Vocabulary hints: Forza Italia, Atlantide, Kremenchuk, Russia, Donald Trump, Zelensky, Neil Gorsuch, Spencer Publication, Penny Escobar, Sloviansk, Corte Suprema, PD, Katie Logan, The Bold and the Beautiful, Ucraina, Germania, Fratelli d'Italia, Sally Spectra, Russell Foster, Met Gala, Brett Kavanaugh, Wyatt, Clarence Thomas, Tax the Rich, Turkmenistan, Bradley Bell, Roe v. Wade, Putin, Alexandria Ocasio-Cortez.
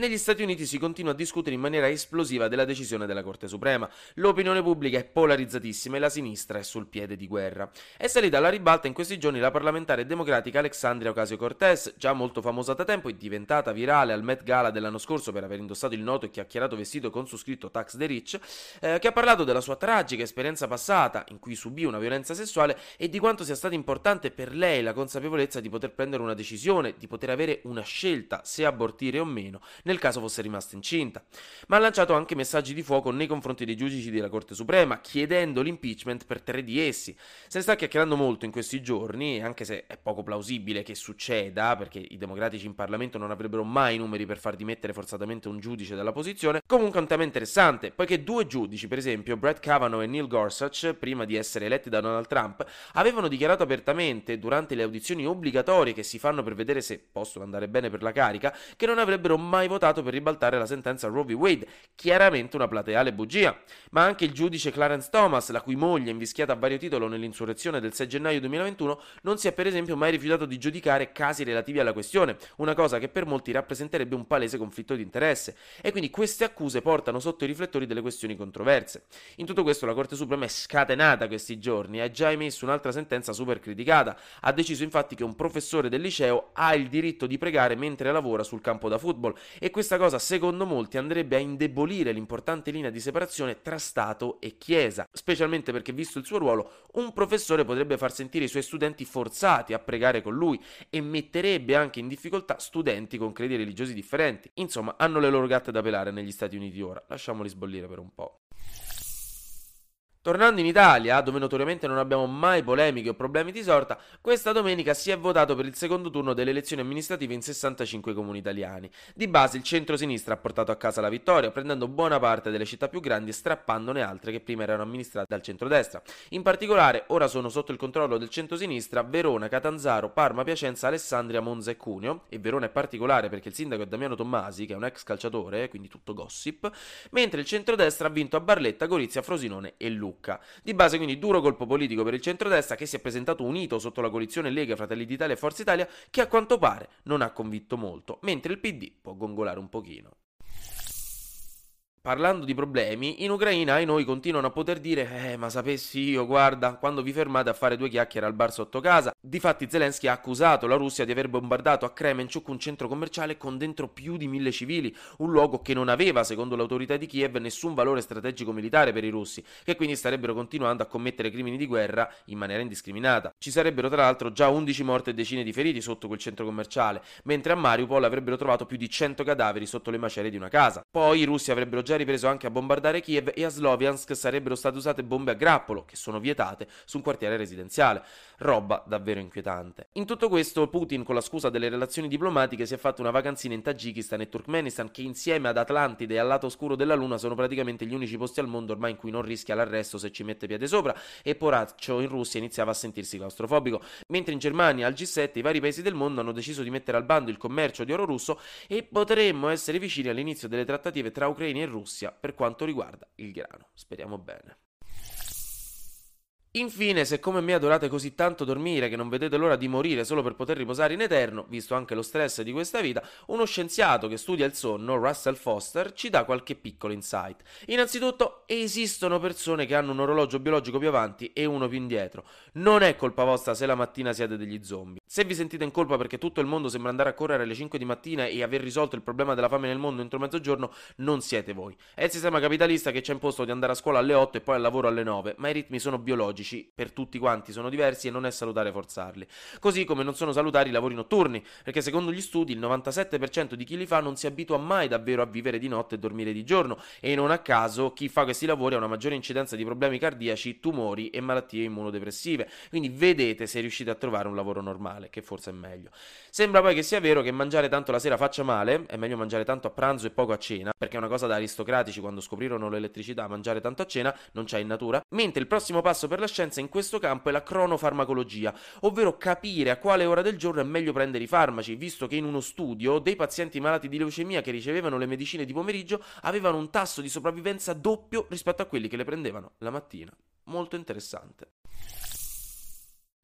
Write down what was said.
Negli Stati Uniti si continua a discutere in maniera esplosiva della decisione della Corte Suprema. L'opinione pubblica è polarizzatissima e la sinistra è sul piede di guerra. È salita alla ribalta in questi giorni la parlamentare democratica Alexandria Ocasio-Cortez, già molto famosa da tempo e diventata virale al Met Gala dell'anno scorso per aver indossato il noto e chiacchierato vestito con su scritto Tax the Rich, che ha parlato della sua tragica esperienza passata, in cui subì una violenza sessuale, e di quanto sia stata importante per lei la consapevolezza di poter prendere una decisione, di poter avere una scelta se abortire o meno, nel caso fosse rimasta incinta. Ma ha lanciato anche messaggi di fuoco nei confronti dei giudici della Corte Suprema, chiedendo l'impeachment per 3 di essi. Se ne sta chiacchierando molto in questi giorni, anche se è poco plausibile che succeda, perché i democratici in Parlamento non avrebbero mai i numeri per far dimettere forzatamente un giudice dalla posizione. Comunque è un tema interessante, poiché 2 giudici, per esempio Brett Kavanaugh e Neil Gorsuch, prima di essere eletti da Donald Trump, avevano dichiarato apertamente, durante le audizioni obbligatorie che si fanno per vedere se possono andare bene per la carica, che non avrebbero mai votato per ribaltare la sentenza Roe v. Wade, chiaramente una plateale bugia. Ma anche il giudice Clarence Thomas, la cui moglie, invischiata a vario titolo nell'insurrezione del 6 gennaio 2021, non si è per esempio mai rifiutato di giudicare casi relativi alla questione, una cosa che per molti rappresenterebbe un palese conflitto di interesse, e quindi queste accuse portano sotto i riflettori delle questioni controverse. In tutto questo la Corte Suprema è scatenata questi giorni, ha già emesso un'altra sentenza super criticata. Ha deciso infatti che un professore del liceo ha il diritto di pregare mentre lavora sul campo da football, e questa cosa, secondo molti, andrebbe a indebolire l'importante linea di separazione tra Stato e Chiesa, specialmente perché, visto il suo ruolo, un professore potrebbe far sentire i suoi studenti forzati a pregare con lui e metterebbe anche in difficoltà studenti con credi religiosi differenti. Insomma, hanno le loro gatte da pelare negli Stati Uniti ora, lasciamoli sbollire per un po'. Tornando in Italia, dove notoriamente non abbiamo mai polemiche o problemi di sorta, questa domenica si è votato per il secondo turno delle elezioni amministrative in 65 comuni italiani. Di base il centro-sinistra ha portato a casa la vittoria, prendendo buona parte delle città più grandi e strappandone altre che prima erano amministrate dal centrodestra. In particolare, ora sono sotto il controllo del centro-sinistra Verona, Catanzaro, Parma, Piacenza, Alessandria, Monza e Cuneo. E Verona è particolare perché il sindaco è Damiano Tommasi, che è un ex calciatore, quindi tutto gossip, mentre il centrodestra ha vinto a Barletta, Gorizia, Frosinone e Lucca. Di base quindi duro colpo politico per il centrodestra, che si è presentato unito sotto la coalizione Lega, Fratelli d'Italia e Forza Italia, che a quanto pare non ha convinto molto, mentre il PD può gongolare un pochino. Parlando di problemi, in Ucraina ai noi continuano a poter dire ma sapessi io, guarda, quando vi fermate a fare 2 chiacchiere al bar sotto casa. Difatti Zelensky ha accusato la Russia di aver bombardato a Kremenchuk un centro commerciale con dentro più di 1000 civili, un luogo che non aveva, secondo l'autorità di Kiev, nessun valore strategico militare per i russi, che quindi starebbero continuando a commettere crimini di guerra in maniera indiscriminata. Ci sarebbero tra l'altro già 11 morti e decine di feriti sotto quel centro commerciale, mentre a Mariupol avrebbero trovato più di 100 cadaveri sotto le macerie di una casa. Poi i russi avrebbero già ripreso anche a bombardare Kiev, e a Sloviansk sarebbero state usate bombe a grappolo, che sono vietate, su un quartiere residenziale. Roba davvero inquietante. In tutto questo Putin, con la scusa delle relazioni diplomatiche, si è fatto una vacanzina in Tagikistan e Turkmenistan, che insieme ad Atlantide e al lato oscuro della luna sono praticamente gli unici posti al mondo ormai in cui non rischia l'arresto se ci mette piede sopra, e poraccio in Russia iniziava a sentirsi claustrofobico, mentre in Germania al G7 i vari paesi del mondo hanno deciso di mettere al bando il commercio di oro russo, e potremmo essere vicini all'inizio delle trattative tra Ucraina e Russia per quanto riguarda il grano. Speriamo bene. Infine, se come me adorate così tanto dormire che non vedete l'ora di morire solo per poter riposare in eterno, visto anche lo stress di questa vita, uno scienziato che studia il sonno, Russell Foster, ci dà qualche piccolo insight. Innanzitutto, esistono persone che hanno un orologio biologico più avanti e uno più indietro. Non è colpa vostra se la mattina siete degli zombie. Se vi sentite in colpa perché tutto il mondo sembra andare a correre alle 5 di mattina e aver risolto il problema della fame nel mondo entro mezzogiorno, non siete voi. È il sistema capitalista che ci ha imposto di andare a scuola alle 8 e poi al lavoro alle 9, ma i ritmi sono biologici. Per tutti quanti sono diversi e non è salutare forzarli. Così come non sono salutari i lavori notturni, perché secondo gli studi il 97% di chi li fa non si abitua mai davvero a vivere di notte e dormire di giorno, e non a caso chi fa questi lavori ha una maggiore incidenza di problemi cardiaci, tumori e malattie immunodepressive. Quindi vedete se riuscite a trovare un lavoro normale, che forse è meglio. Sembra poi che sia vero che mangiare tanto la sera faccia male, è meglio mangiare tanto a pranzo e poco a cena, perché è una cosa da aristocratici quando scoprirono l'elettricità, mangiare tanto a cena non c'è in natura, mentre il prossimo passo per la scienza in questo campo è la cronofarmacologia, ovvero capire a quale ora del giorno è meglio prendere i farmaci, visto che in uno studio dei pazienti malati di leucemia che ricevevano le medicine di pomeriggio avevano un tasso di sopravvivenza doppio rispetto a quelli che le prendevano la mattina. Molto interessante.